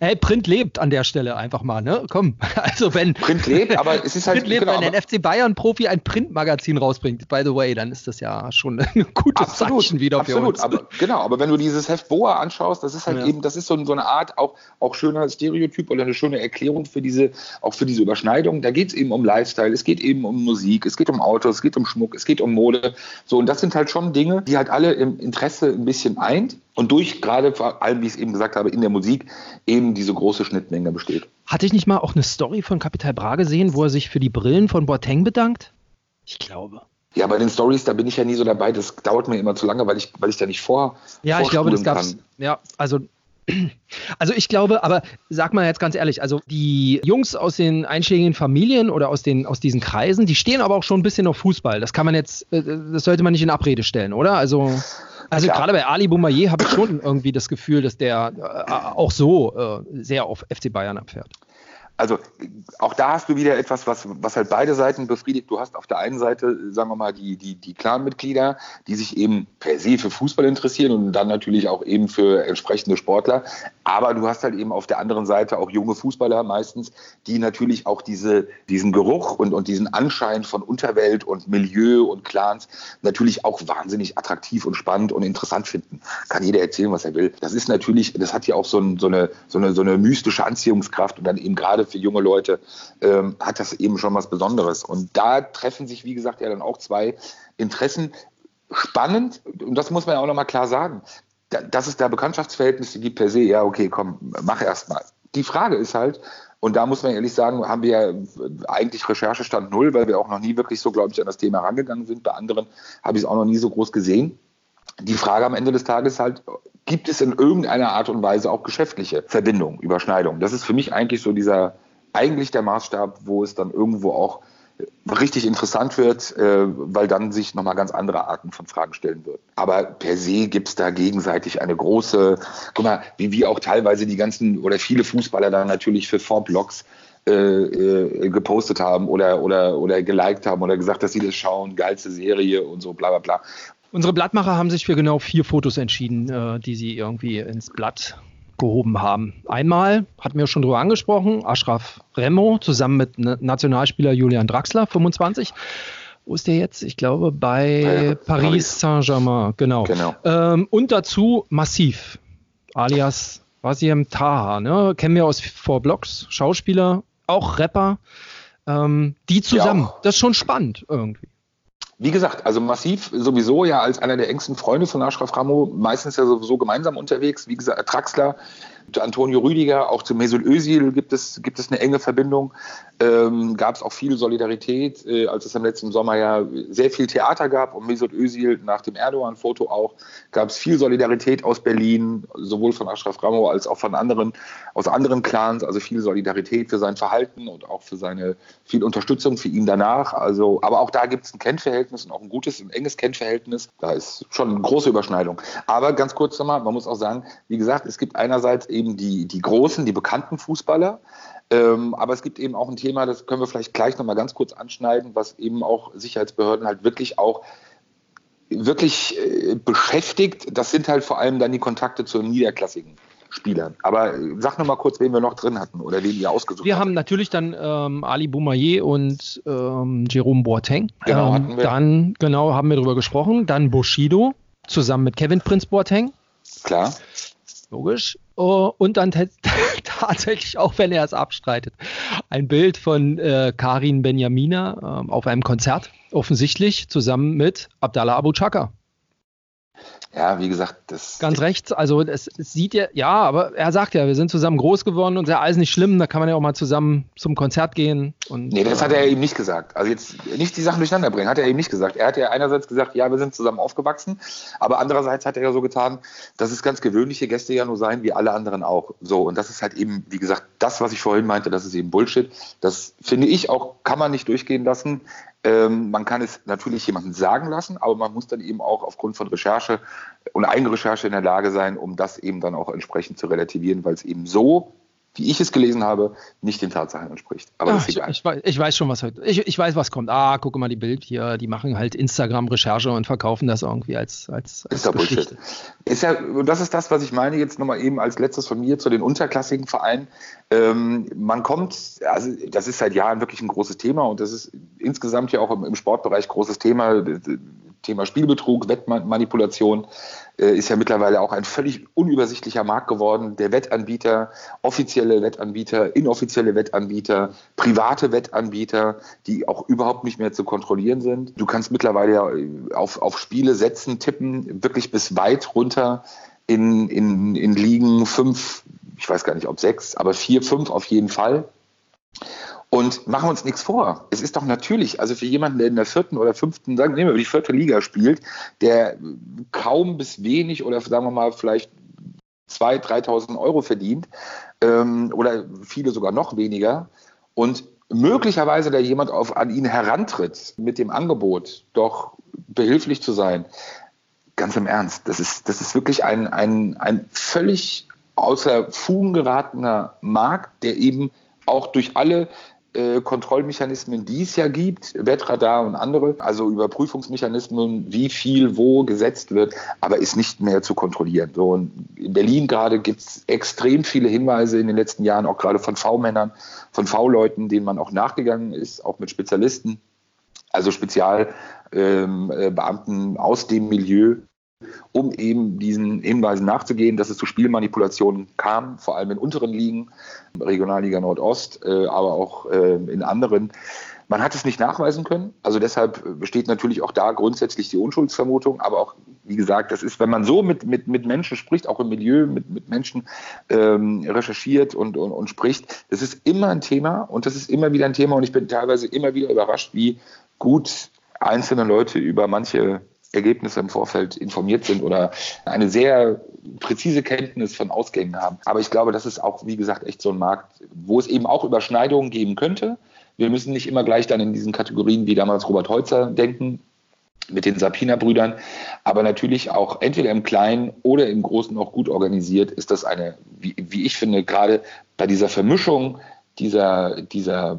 Hey, Print lebt an der Stelle einfach mal, ne? Komm, also wenn... Print lebt, aber es ist halt... wenn der FC Bayern-Profi ein Printmagazin rausbringt, by the way, dann ist das ja schon eine gute Sachen wieder absolut, für uns. Aber wenn du dieses Heft Boa anschaust, das ist halt eben, das ist so eine Art auch schöner Stereotyp oder eine schöne Erklärung für diese Überschneidung. Da geht es eben um Lifestyle, es geht eben um Musik, es geht um Autos, es geht um Schmuck, es geht um Mode. So, und das sind halt schon Dinge, die halt alle im Interesse ein bisschen eint und durch gerade vor allem, wie ich es eben gesagt habe, in der Musik eben diese große Schnittmenge besteht. Hatte ich nicht mal auch eine Story von Capital Bra gesehen, wo er sich für die Brillen von Boateng bedankt? Ich glaube. Ja, bei den Stories, da bin ich ja nie so dabei. Das dauert mir immer zu lange, weil ich da nicht vorspulen kann. Ja, ich glaube, das gab's. Ja, also ich glaube, aber sag mal jetzt ganz ehrlich, also die Jungs aus den einschlägigen Familien oder aus diesen Kreisen, die stehen aber auch schon ein bisschen auf Fußball. Das sollte man nicht in Abrede stellen, oder? Also gerade bei Ali Boumayé habe ich schon irgendwie das Gefühl, dass der auch so sehr auf FC Bayern abfährt. Also auch da hast du wieder etwas, was halt beide Seiten befriedigt. Du hast auf der einen Seite, sagen wir mal, die Clan-Mitglieder, die sich eben per se für Fußball interessieren und dann natürlich auch eben für entsprechende Sportler. Aber du hast halt eben auf der anderen Seite auch junge Fußballer meistens, die natürlich auch diesen Geruch und diesen Anschein von Unterwelt und Milieu und Clans natürlich auch wahnsinnig attraktiv und spannend und interessant finden. Kann jeder erzählen, was er will. Das ist natürlich, das hat ja auch so eine mystische Anziehungskraft und dann eben gerade für junge Leute hat das eben schon was Besonderes. Und da treffen sich, wie gesagt, ja dann auch zwei Interessen. Spannend, und das muss man ja auch nochmal klar sagen, dass es da Bekanntschaftsverhältnisse gibt per se, ja okay, komm, mach erst mal. Die Frage ist halt, und da muss man ehrlich sagen, haben wir ja eigentlich Recherchestand 0, weil wir auch noch nie wirklich so, glaube ich, an das Thema herangegangen sind. Bei anderen habe ich es auch noch nie so groß gesehen. Die Frage am Ende des Tages halt, gibt es in irgendeiner Art und Weise auch geschäftliche Verbindungen, Überschneidungen? Das ist für mich eigentlich so der Maßstab, wo es dann irgendwo auch richtig interessant wird, weil dann sich nochmal ganz andere Arten von Fragen stellen wird. Aber per se gibt es da gegenseitig eine große, guck mal, wie auch teilweise die ganzen oder viele Fußballer dann natürlich für Vorblogs gepostet haben oder geliked haben oder gesagt, dass sie das schauen, geilste Serie und so, bla bla bla. Unsere Blattmacher haben sich für genau 4 Fotos entschieden, die sie irgendwie ins Blatt gehoben haben. Einmal, hatten wir schon drüber angesprochen, Ashraf Remmo zusammen mit Nationalspieler Julian Draxler, 25. Wo ist der jetzt? Ich glaube, bei Paris Saint-Germain. Genau. Und dazu Massiv, alias Wasiem Taha. Ne? Kennen wir aus 4Blocks, Schauspieler, auch Rapper. Die zusammen, ja. Das ist schon spannend irgendwie. Wie gesagt, also Massiv sowieso ja als einer der engsten Freunde von Ashraf Remmo, meistens ja sowieso gemeinsam unterwegs. Wie gesagt, Draxler, Antonio Rüdiger, auch zu Mesut Özil gibt es eine enge Verbindung. Gab es auch viel Solidarität, als es im letzten Sommer ja sehr viel Theater gab. Und Mesut Özil nach dem Erdogan-Foto auch, gab es viel Solidarität aus Berlin, sowohl von Ashraf Remmo als auch von anderen, aus anderen Clans. Also viel Solidarität für sein Verhalten und auch für viel Unterstützung für ihn danach. Also, aber auch da gibt es ein Kennverhältnis. Und auch ein gutes und enges Kennverhältnis. Da ist schon eine große Überschneidung. Aber ganz kurz nochmal, man muss auch sagen, wie gesagt, es gibt einerseits eben die großen, die bekannten Fußballer, aber es gibt eben auch ein Thema, das können wir vielleicht gleich nochmal ganz kurz anschneiden, was eben auch Sicherheitsbehörden halt wirklich beschäftigt. Das sind halt vor allem dann die Kontakte zu niederklassigen Spielern. Aber sag noch mal kurz, wen wir noch drin hatten oder wen ihr ausgesucht habt. Wir haben natürlich dann Ali Boumayé und Jérôme Boateng. Genau, hatten wir. Dann, genau, haben wir drüber gesprochen. Dann Bushido zusammen mit Kevin Prinz Boateng. Klar. Logisch. Und dann tatsächlich, auch wenn er es abstreitet, ein Bild von Karim Benyamina auf einem Konzert, offensichtlich zusammen mit Abdallah Abou-Chaker. Ja, wie gesagt, das... Ganz rechts, also es sieht ja, aber er sagt ja, wir sind zusammen groß geworden und ja, alles nicht schlimm, da kann man ja auch mal zusammen zum Konzert gehen. Und, nee, das hat er eben nicht gesagt. Also jetzt nicht die Sachen durcheinander bringen, hat er eben nicht gesagt. Er hat ja einerseits gesagt, ja, wir sind zusammen aufgewachsen, aber andererseits hat er ja so getan, dass es ganz gewöhnliche Gäste ja nur seien, wie alle anderen auch. So, und das ist halt eben, wie gesagt, das, was ich vorhin meinte, das ist eben Bullshit. Das, finde ich, auch kann man nicht durchgehen lassen. Man kann es natürlich jemandem sagen lassen, aber man muss dann eben auch aufgrund von Recherche und Eigenrecherche in der Lage sein, um das eben dann auch entsprechend zu relativieren, weil es eben so, wie ich es gelesen habe, nicht den Tatsachen entspricht. Aber das ist egal. Ich weiß schon, was heute. Ich weiß, was kommt. Ah, gucke mal die Bild hier. Die machen halt Instagram-Recherche und verkaufen das irgendwie als ist Geschichte. Ist ja, das ist das, was ich meine, jetzt nochmal eben als letztes von mir zu den unterklassigen Vereinen. Man kommt, also das ist seit Jahren wirklich ein großes Thema und das ist insgesamt ja auch im Sportbereich großes Thema. Thema Spielbetrug, Wettmanipulation ist ja mittlerweile auch ein völlig unübersichtlicher Markt geworden. Der Wettanbieter, offizielle Wettanbieter, inoffizielle Wettanbieter, private Wettanbieter, die auch überhaupt nicht mehr zu kontrollieren sind. Du kannst mittlerweile ja auf Spiele setzen, tippen, wirklich bis weit runter in Ligen 5, ich weiß gar nicht, ob 6, aber 4, 5 auf jeden Fall. Und machen wir uns nichts vor. Es ist doch natürlich, also für jemanden, der in der 4. oder 5, sagen wir mal, die 4. Liga spielt, der kaum bis wenig oder sagen wir mal vielleicht 2.000, 3.000 Euro verdient oder viele sogar noch weniger und möglicherweise da jemand an ihn herantritt mit dem Angebot, doch behilflich zu sein. Ganz im Ernst, das ist wirklich ein völlig außer Fugen geratener Markt, der eben auch durch alle Kontrollmechanismen, die es ja gibt, Wettradar und andere, also Überprüfungsmechanismen, wie viel wo gesetzt wird, aber ist nicht mehr zu kontrollieren. So, und in Berlin gerade gibt es extrem viele Hinweise in den letzten Jahren, auch gerade von V-Männern, von V-Leuten, denen man auch nachgegangen ist, auch mit Spezialisten, also Spezialbeamten aus dem Milieu, um eben diesen Hinweisen nachzugehen, dass es zu Spielmanipulationen kam, vor allem in unteren Ligen, Regionalliga Nordost, aber auch in anderen. Man hat es nicht nachweisen können, also deshalb besteht natürlich auch da grundsätzlich die Unschuldsvermutung, aber auch, wie gesagt, das ist, wenn man so mit Menschen spricht, auch im Milieu, mit Menschen recherchiert und spricht, das ist immer ein Thema und das ist immer wieder ein Thema und ich bin teilweise immer wieder überrascht, wie gut einzelne Leute über manche Ergebnisse im Vorfeld informiert sind oder eine sehr präzise Kenntnis von Ausgängen haben. Aber ich glaube, das ist auch, wie gesagt, echt so ein Markt, wo es eben auch Überschneidungen geben könnte. Wir müssen nicht immer gleich dann in diesen Kategorien wie damals Robert Holzer denken, mit den Sapina-Brüdern. Aber natürlich auch entweder im Kleinen oder im Großen auch gut organisiert ist das eine, wie ich finde, gerade bei dieser Vermischung dieser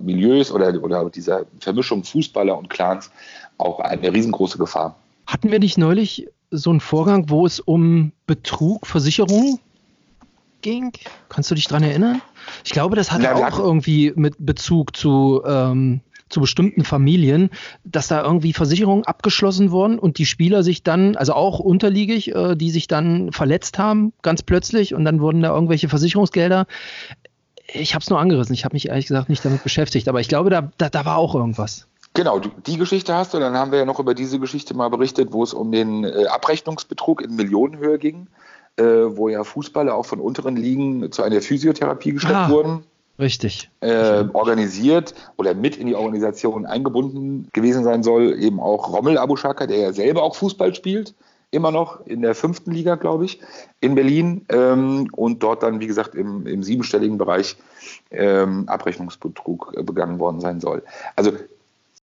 Milieus oder dieser Vermischung Fußballer und Clans auch eine riesengroße Gefahr. Hatten wir nicht neulich so einen Vorgang, wo es um Betrug, Versicherung ging? Kannst du dich dran erinnern? Ich glaube, das hatte auch irgendwie mit Bezug zu bestimmten Familien, dass da irgendwie Versicherungen abgeschlossen wurden und die Spieler sich dann, also auch unterliegig, die sich dann verletzt haben, ganz plötzlich und dann wurden da irgendwelche Versicherungsgelder. Ich habe es nur angerissen, ich habe mich ehrlich gesagt nicht damit beschäftigt, aber ich glaube, da war auch irgendwas. Genau, die Geschichte hast du. Dann haben wir ja noch über diese Geschichte mal berichtet, wo es um den Abrechnungsbetrug in Millionenhöhe ging, wo ja Fußballer auch von unteren Ligen zu einer Physiotherapie gesteckt wurden. Richtig. Organisiert oder mit in die Organisation eingebunden gewesen sein soll, eben auch Rommel Abou-Chaker, der ja selber auch Fußball spielt, immer noch in der 5. Liga, glaube ich, in Berlin und dort dann, wie gesagt, im 7-stelligen Bereich Abrechnungsbetrug begangen worden sein soll. Also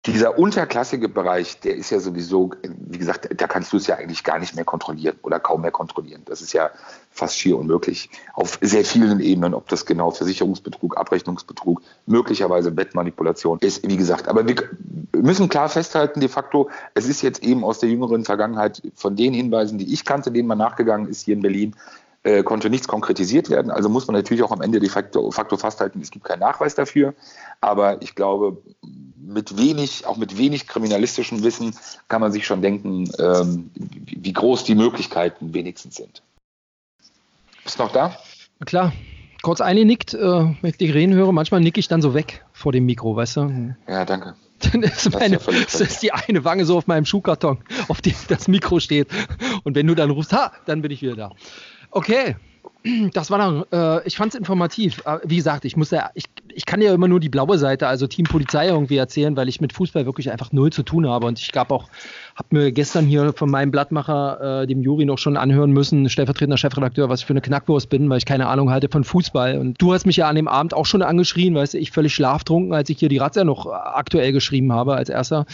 dieser unterklassige Bereich, der ist ja sowieso, wie gesagt, da kannst du es ja eigentlich gar nicht mehr kontrollieren oder kaum mehr kontrollieren. Das ist ja fast schier unmöglich auf sehr vielen Ebenen, ob das genau Versicherungsbetrug, Abrechnungsbetrug, möglicherweise Wettmanipulation ist, wie gesagt. Aber wir müssen klar festhalten, de facto, es ist jetzt eben aus der jüngeren Vergangenheit von den Hinweisen, die ich kannte, denen man nachgegangen ist hier in Berlin, konnte nichts konkretisiert werden. Also muss man natürlich auch am Ende de facto festhalten, es gibt keinen Nachweis dafür. Aber ich glaube, mit wenig kriminalistischem Wissen kann man sich schon denken, wie groß die Möglichkeiten wenigstens sind. Bist du noch da? Klar. Kurz eingenickt, wenn ich dich reden höre. Manchmal nicke ich dann so weg vor dem Mikro, weißt du? Ja, danke. Dann ist die eine Wange so auf meinem Schuhkarton, auf dem das Mikro steht. Und wenn du dann rufst, ha, dann bin ich wieder da. Okay, das war dann, ich fand es informativ. Wie gesagt, ich kann ja immer nur die blaue Seite, also Team Polizei irgendwie erzählen, weil ich mit Fußball wirklich einfach null zu tun habe. Und ich habe mir gestern hier von meinem Blattmacher, dem Juri, noch schon anhören müssen, stellvertretender Chefredakteur, was ich für eine Knackwurst bin, weil ich keine Ahnung hatte von Fußball. Und du hast mich ja an dem Abend auch schon angeschrien, weißt du, ich völlig schlaftrunken, als ich hier die Razzia noch aktuell geschrieben habe als erster.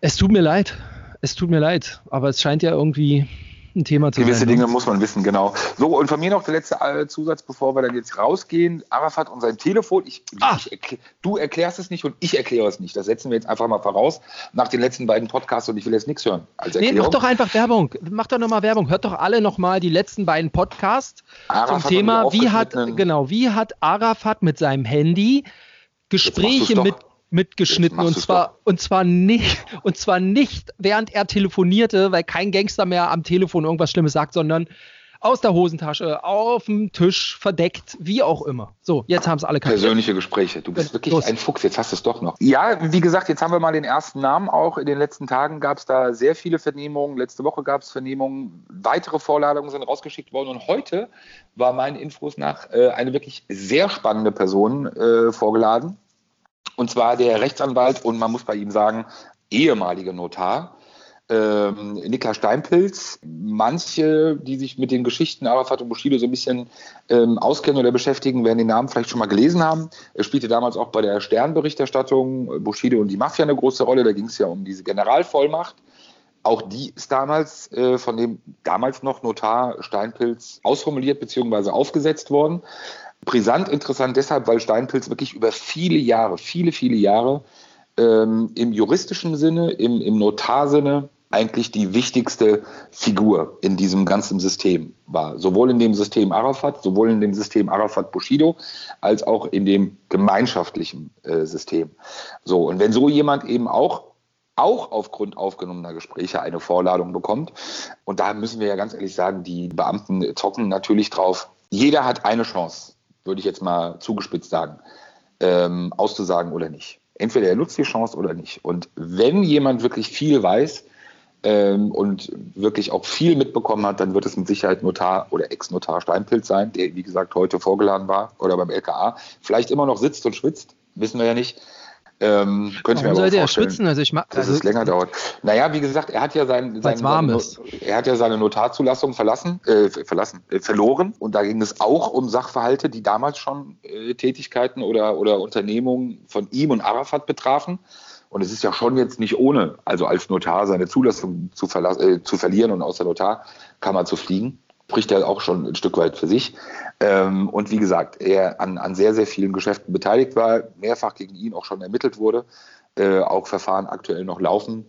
Es tut mir leid, aber es scheint ja irgendwie ein Thema zu sein. Gewisse Dinge muss man wissen, genau. So, und von mir noch der letzte Zusatz, bevor wir dann jetzt rausgehen. Arafat und sein Telefon. Du erklärst es nicht und ich erkläre es nicht. Das setzen wir jetzt einfach mal voraus nach den letzten beiden Podcasts und ich will jetzt nichts hören. Nee, mach doch einfach Werbung. Mach doch nochmal Werbung. Hört doch alle nochmal die letzten beiden Podcasts Arafat zum Thema, wie hat Arafat mit seinem Handy Gespräche mitgeschnitten und zwar nicht, während er telefonierte, weil kein Gangster mehr am Telefon irgendwas Schlimmes sagt, sondern aus der Hosentasche, auf dem Tisch, verdeckt, wie auch immer. So, jetzt haben es alle kapiert. Persönliche Gespräche. Du bist wirklich ein Fuchs, jetzt hast du es doch noch. Ja, wie gesagt, jetzt haben wir mal den ersten Namen auch. In den letzten Tagen gab es da sehr viele Vernehmungen. Letzte Woche gab es Vernehmungen. Weitere Vorladungen sind rausgeschickt worden. Und heute war meinen Infos nach eine wirklich sehr spannende Person vorgeladen. Und zwar der Rechtsanwalt und man muss bei ihm sagen, ehemalige Notar, Niklas Steinpilz. Manche, die sich mit den Geschichten Arafat und Bushido so ein bisschen auskennen oder beschäftigen, werden den Namen vielleicht schon mal gelesen haben. Er spielte damals auch bei der Stern-Berichterstattung Bushido und die Mafia eine große Rolle. Da ging es ja um diese Generalvollmacht. Auch die ist damals von dem damals noch Notar Steinpilz ausformuliert bzw. aufgesetzt worden. Brisant interessant deshalb, weil Steinpilz wirklich über viele Jahre im juristischen Sinne, im Notarsinne eigentlich die wichtigste Figur in diesem ganzen System war. Sowohl in dem System Arafat, sowohl in dem System Arafat-Bushido, als auch in dem gemeinschaftlichen System. So, und wenn so jemand eben auch aufgrund aufgenommener Gespräche eine Vorladung bekommt, und da müssen wir ja ganz ehrlich sagen, die Beamten zocken natürlich drauf, jeder hat eine Chance, würde ich jetzt mal zugespitzt sagen, auszusagen oder nicht. Entweder er nutzt die Chance oder nicht. Und wenn jemand wirklich viel weiß und wirklich auch viel mitbekommen hat, dann wird es mit Sicherheit Notar oder Ex-Notar Steinpilz sein, der, wie gesagt, heute vorgeladen war oder beim LKA. Vielleicht immer noch sitzt und schwitzt, wissen wir ja nicht. Könnte mir aber auch vorstellen, dass es länger dauert. Naja, wie gesagt, er hat ja seine Notarzulassung verloren und da ging es auch um Sachverhalte, die damals schon Tätigkeiten oder Unternehmungen von ihm und Arafat betrafen. Und es ist ja schon jetzt nicht ohne, also als Notar seine Zulassung zu verlieren und aus der Notarkammer zu fliegen. Spricht er auch schon ein Stück weit für sich. Und wie gesagt, er an sehr, sehr vielen Geschäften beteiligt war, mehrfach gegen ihn auch schon ermittelt wurde, auch Verfahren aktuell noch laufen.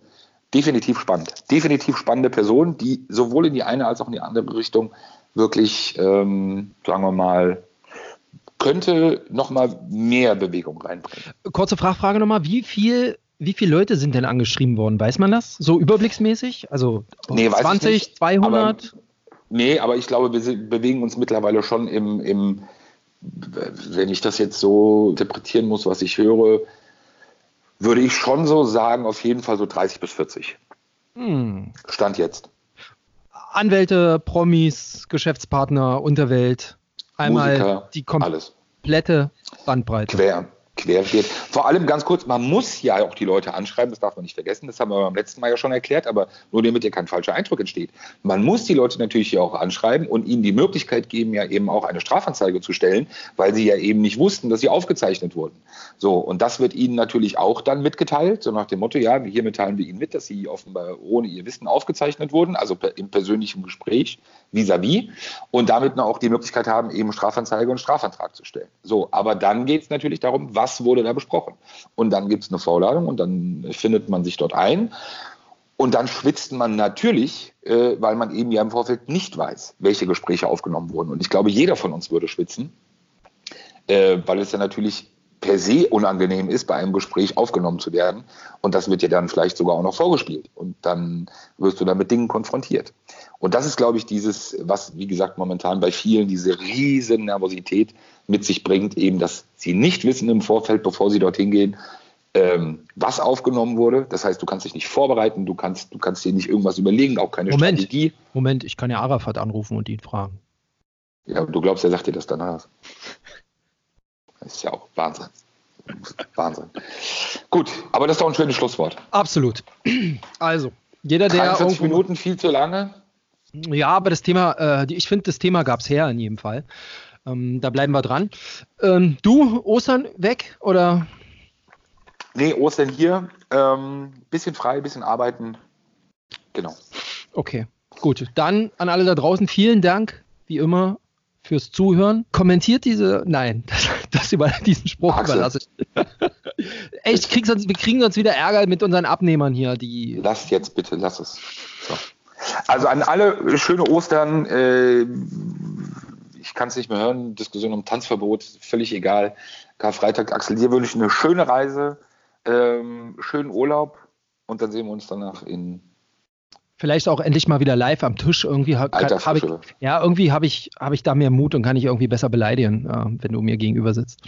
Definitiv spannend. Definitiv spannende Person, die sowohl in die eine als auch in die andere Richtung wirklich, sagen wir mal, könnte noch mal mehr Bewegung reinbringen. Kurze Frage nochmal, wie viele Leute sind denn angeschrieben worden? Weiß man das? So überblicksmäßig? Also 20, 200? Nee, aber ich glaube, wir bewegen uns mittlerweile schon im, wenn ich das jetzt so interpretieren muss, was ich höre, würde ich schon so sagen, auf jeden Fall so 30 bis 40. Stand jetzt. Anwälte, Promis, Geschäftspartner, Unterwelt, einmal Musiker, die komplette Bandbreite. Quer wird. Vor allem ganz kurz, man muss ja auch die Leute anschreiben, das darf man nicht vergessen, das haben wir beim letzten Mal ja schon erklärt, aber nur damit hier kein falscher Eindruck entsteht. Man muss die Leute natürlich ja auch anschreiben und ihnen die Möglichkeit geben, ja eben auch eine Strafanzeige zu stellen, weil sie ja eben nicht wussten, dass sie aufgezeichnet wurden. So, und das wird ihnen natürlich auch dann mitgeteilt, so nach dem Motto, ja, hiermit teilen wir ihnen mit, dass sie offenbar ohne ihr Wissen aufgezeichnet wurden, also im persönlichen Gespräch vis-à-vis und damit auch die Möglichkeit haben, eben Strafanzeige und Strafantrag zu stellen. So, aber dann geht es natürlich darum, was wurde da besprochen? Und dann gibt es eine Vorladung und dann findet man sich dort ein. Und dann schwitzt man natürlich, weil man eben ja im Vorfeld nicht weiß, welche Gespräche aufgenommen wurden. Und ich glaube, jeder von uns würde schwitzen, weil es ja natürlich per se unangenehm ist, bei einem Gespräch aufgenommen zu werden. Und das wird ja dann vielleicht sogar auch noch vorgespielt. Und dann wirst du dann mit Dingen konfrontiert. Und das ist, glaube ich, dieses, was, wie gesagt, momentan bei vielen diese riesen Nervosität mit sich bringt, eben, dass sie nicht wissen im Vorfeld, bevor sie dorthin gehen, was aufgenommen wurde. Das heißt, du kannst dich nicht vorbereiten, du kannst dir nicht irgendwas überlegen, auch keine Strategie. Moment, ich kann ja Arafat anrufen und ihn fragen. Ja, du glaubst, er sagt dir das danach. Das ist ja auch Wahnsinn. Wahnsinn. Gut, aber das ist doch ein schönes Schlusswort. Absolut. Also, jeder, der 40 Minuten, viel zu lange. Ja, aber das Thema, ich finde, das Thema gab es her in jedem Fall. Da bleiben wir dran. Du, Ostern weg oder? Nee, Ostern hier. Bisschen frei, bisschen arbeiten. Genau. Okay, gut. Dann an alle da draußen vielen Dank, wie immer, fürs Zuhören. Kommentiert diese... Nein, das über diesen Spruch Axel. Überlasse ich. Echt, wir kriegen sonst wieder Ärger mit unseren Abnehmern hier. Die lass jetzt bitte, lass es. So. Also an alle schöne Ostern. Ich kann es nicht mehr hören. Diskussion um Tanzverbot, völlig egal. Karfreitag, Axel, dir wünsche ich eine schöne Reise, schönen Urlaub und dann sehen wir uns danach in... Vielleicht auch endlich mal wieder live am Tisch. Irgendwie habe ich da mehr Mut und kann ich irgendwie besser beleidigen, wenn du mir gegenüber sitzt.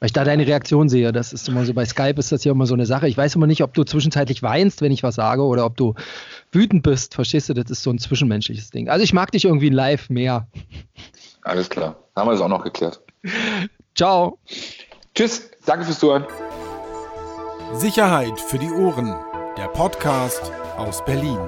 Weil ich da deine Reaktion sehe. Das ist immer so, bei Skype ist das ja immer so eine Sache. Ich weiß immer nicht, ob du zwischenzeitlich weinst, wenn ich was sage, oder ob du wütend bist. Verstehst du, das ist so ein zwischenmenschliches Ding. Also ich mag dich irgendwie live mehr. Alles klar. Haben wir das auch noch geklärt. Ciao. Tschüss. Danke fürs Zuhören. Sicherheit für die Ohren. Der Podcast aus Berlin.